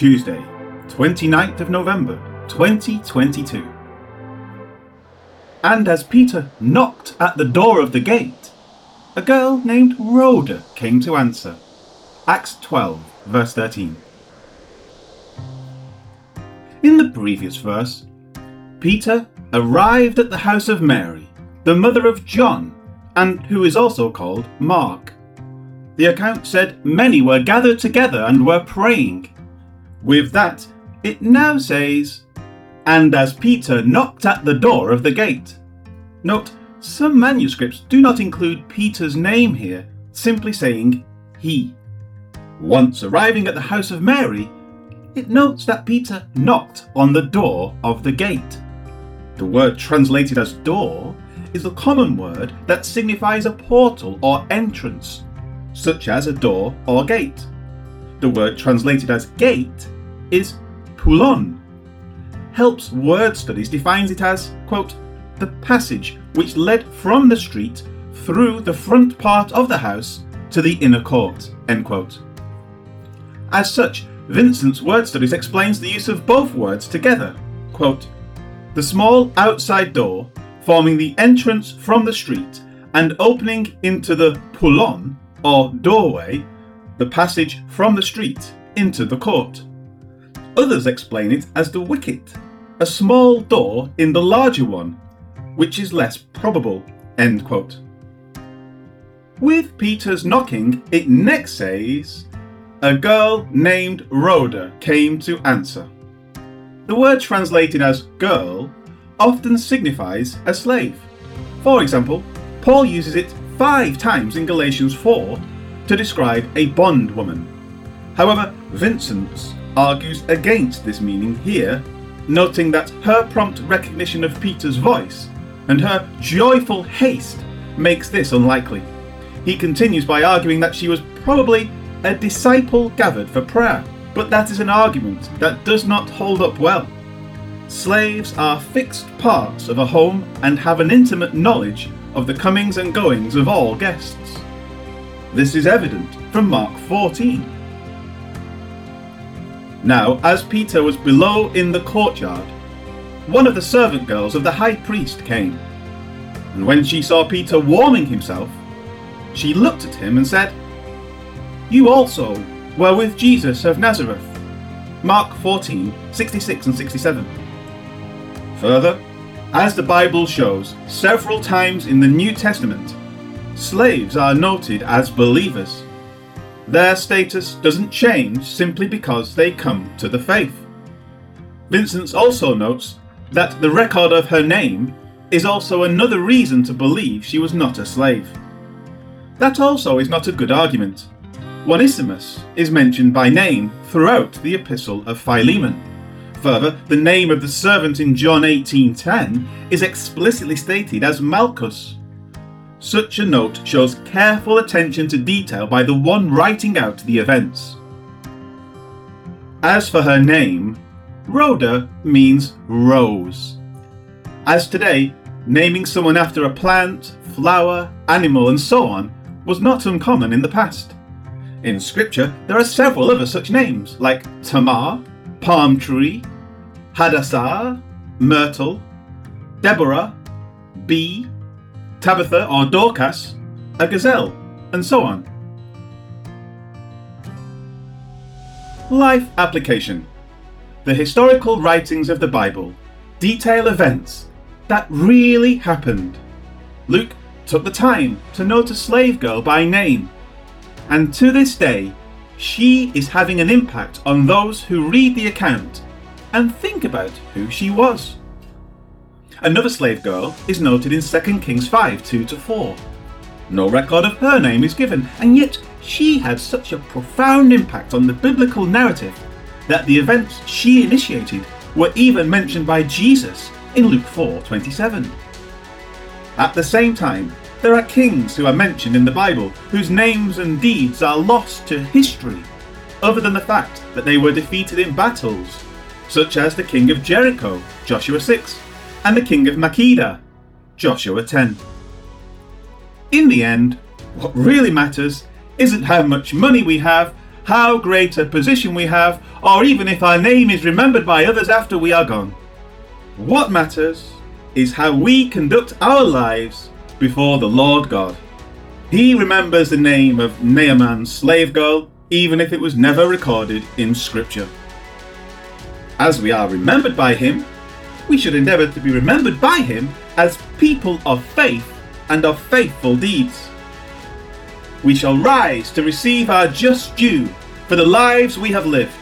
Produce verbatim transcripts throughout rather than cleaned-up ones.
Tuesday, twenty-ninth of November, twenty twenty-two. And as Peter knocked at the door of the gate, a girl named Rhoda came to answer. Acts twelve, verse thirteen. In the previous verse, Peter arrived at the house of Mary, the mother of John, and who is also called Mark. The account said many were gathered together and were praying. With that, it now says, and as Peter knocked at the door of the gate. Note, some manuscripts do not include Peter's name here, simply saying he. Once arriving at the house of Mary, it notes that Peter knocked on the door of the gate. The word translated as door is a common word that signifies a portal or entrance, such as a door or gate. The word translated as gate is pulon. Helps Word Studies defines it as, quote, the passage which led from the street through the front part of the house to the inner court, end quote. As such, Vincent's Word Studies explains the use of both words together, quote, the small outside door forming the entrance from the street and opening into the pulon, or doorway, the passage from the street into the court. Others explain it as the wicket, a small door in the larger one, which is less probable, end quote. With Peter's knocking, it next says, a girl named Rhoda came to answer. The word translated as girl often signifies a slave. For example, Paul uses it five times in Galatians four to describe a bondwoman. However, Vincent's argues against this meaning here, noting that her prompt recognition of Peter's voice and her joyful haste makes this unlikely. He continues by arguing that she was probably a disciple gathered for prayer, but that is an argument that does not hold up well. Slaves are fixed parts of a home and have an intimate knowledge of the comings and goings of all guests. This is evident from Mark fourteen. Now, as Peter was below in the courtyard, one of the servant girls of the high priest came. And when she saw Peter warming himself, she looked at him and said, you also were with Jesus of Nazareth. Mark fourteen, sixty-six and sixty-seven. Further, as the Bible shows several times in the New Testament, slaves are noted as believers. Their status doesn't change simply because they come to the faith. Vincent also notes that the record of her name is also another reason to believe she was not a slave. That also is not a good argument. Onesimus is mentioned by name throughout the Epistle of Philemon. Further, the name of the servant in John eighteen ten is explicitly stated as Malchus. Such a note shows careful attention to detail by the one writing out the events. As for her name, Rhoda means rose. As today, naming someone after a plant, flower, animal and so on was not uncommon in the past. In scripture, there are several other such names like Tamar, palm tree, Hadassah, myrtle, Deborah, bee, Tabitha or Dorcas, a gazelle, and so on. Life application. The historical writings of the Bible detail events that really happened. Luke took the time to note a slave girl by name, and to this day, she is having an impact on those who read the account and think about who she was. Another slave girl is noted in Second Kings five, two to four. No record of her name is given, and yet she had such a profound impact on the biblical narrative that the events she initiated were even mentioned by Jesus in Luke four twenty-seven. At the same time, there are kings who are mentioned in the Bible whose names and deeds are lost to history, other than the fact that they were defeated in battles, such as the king of Jericho, Joshua six, and the king of Makeda, Joshua ten. In the end, what really matters isn't how much money we have, how great a position we have, or even if our name is remembered by others after we are gone. What matters is how we conduct our lives before the Lord God. He remembers the name of Naaman's slave girl, even if it was never recorded in Scripture. As we are remembered by him, we should endeavour to be remembered by him as people of faith and of faithful deeds. We shall rise to receive our just due for the lives we have lived.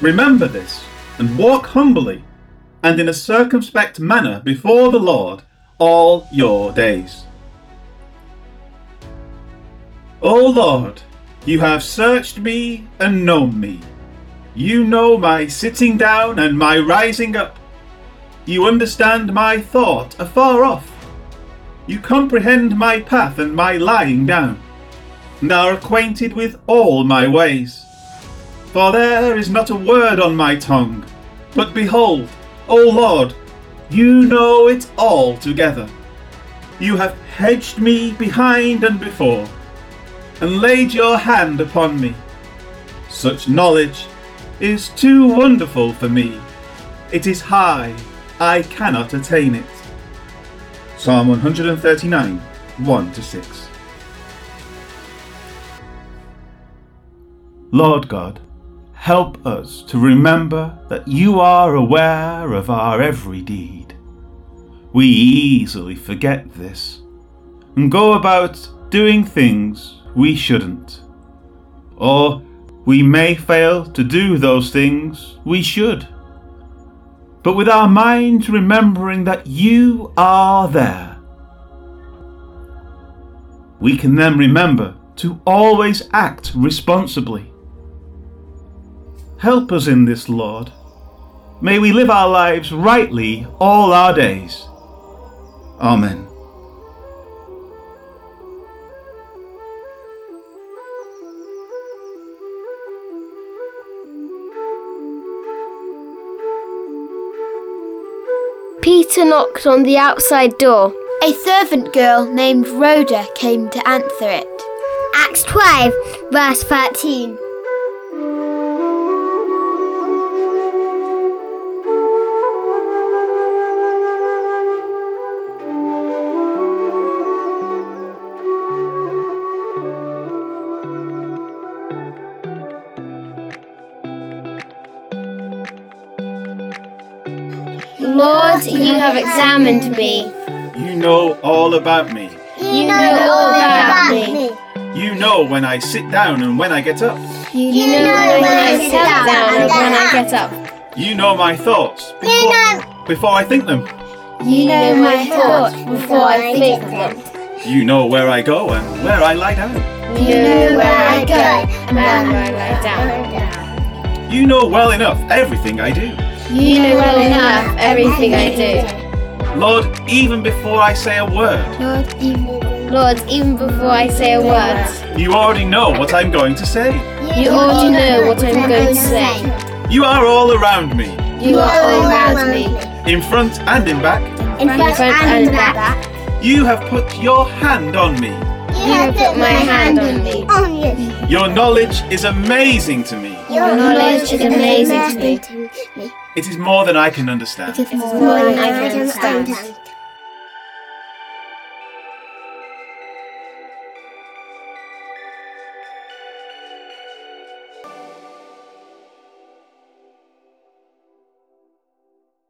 Remember this and walk humbly and in a circumspect manner before the Lord all your days. O Lord, you have searched me and known me. You know my sitting down and my rising up. You understand my thought afar off. You comprehend my path and my lying down, and are acquainted with all my ways. For there is not a word on my tongue, but behold, O Lord, you know it all together. You have hedged me behind and before, and laid your hand upon me. Such knowledge is too wonderful for me. It is high, I cannot attain it. Psalm one thirty-nine, one to six. Lord God, help us to remember that you are aware of our every deed. We easily forget this and go about doing things we shouldn't, or we may fail to do those things we should, but with our minds remembering that you are there, we can then remember to always act responsibly. Help us in this, Lord. May we live our lives rightly all our days. Amen. Peter knocked on the outside door. A servant girl named Rhoda came to answer it. Acts twelve, verse thirteen. Lord, you have examined me. You know all about me. You know all about me. You know when I sit down and when I get up. You know when I sit down and when I get up. You know my thoughts before, before I think them. You know my thoughts before I think them. You know where I go and where I lie down. You know where I go and where I lie down. You know well enough everything I do. You know well enough everything I do. Lord, even before I say a word. Lord, even, Lord, even before I say a word. You already know what I'm going to say. You already know what I'm going to say. You are all around me. You are all around me. In front and in back. In front and in back. You have put your hand on me. You have put my hand on me. Your knowledge is amazing to me. Your knowledge is amazing to me. It is more than I can understand. It is more than I can understand.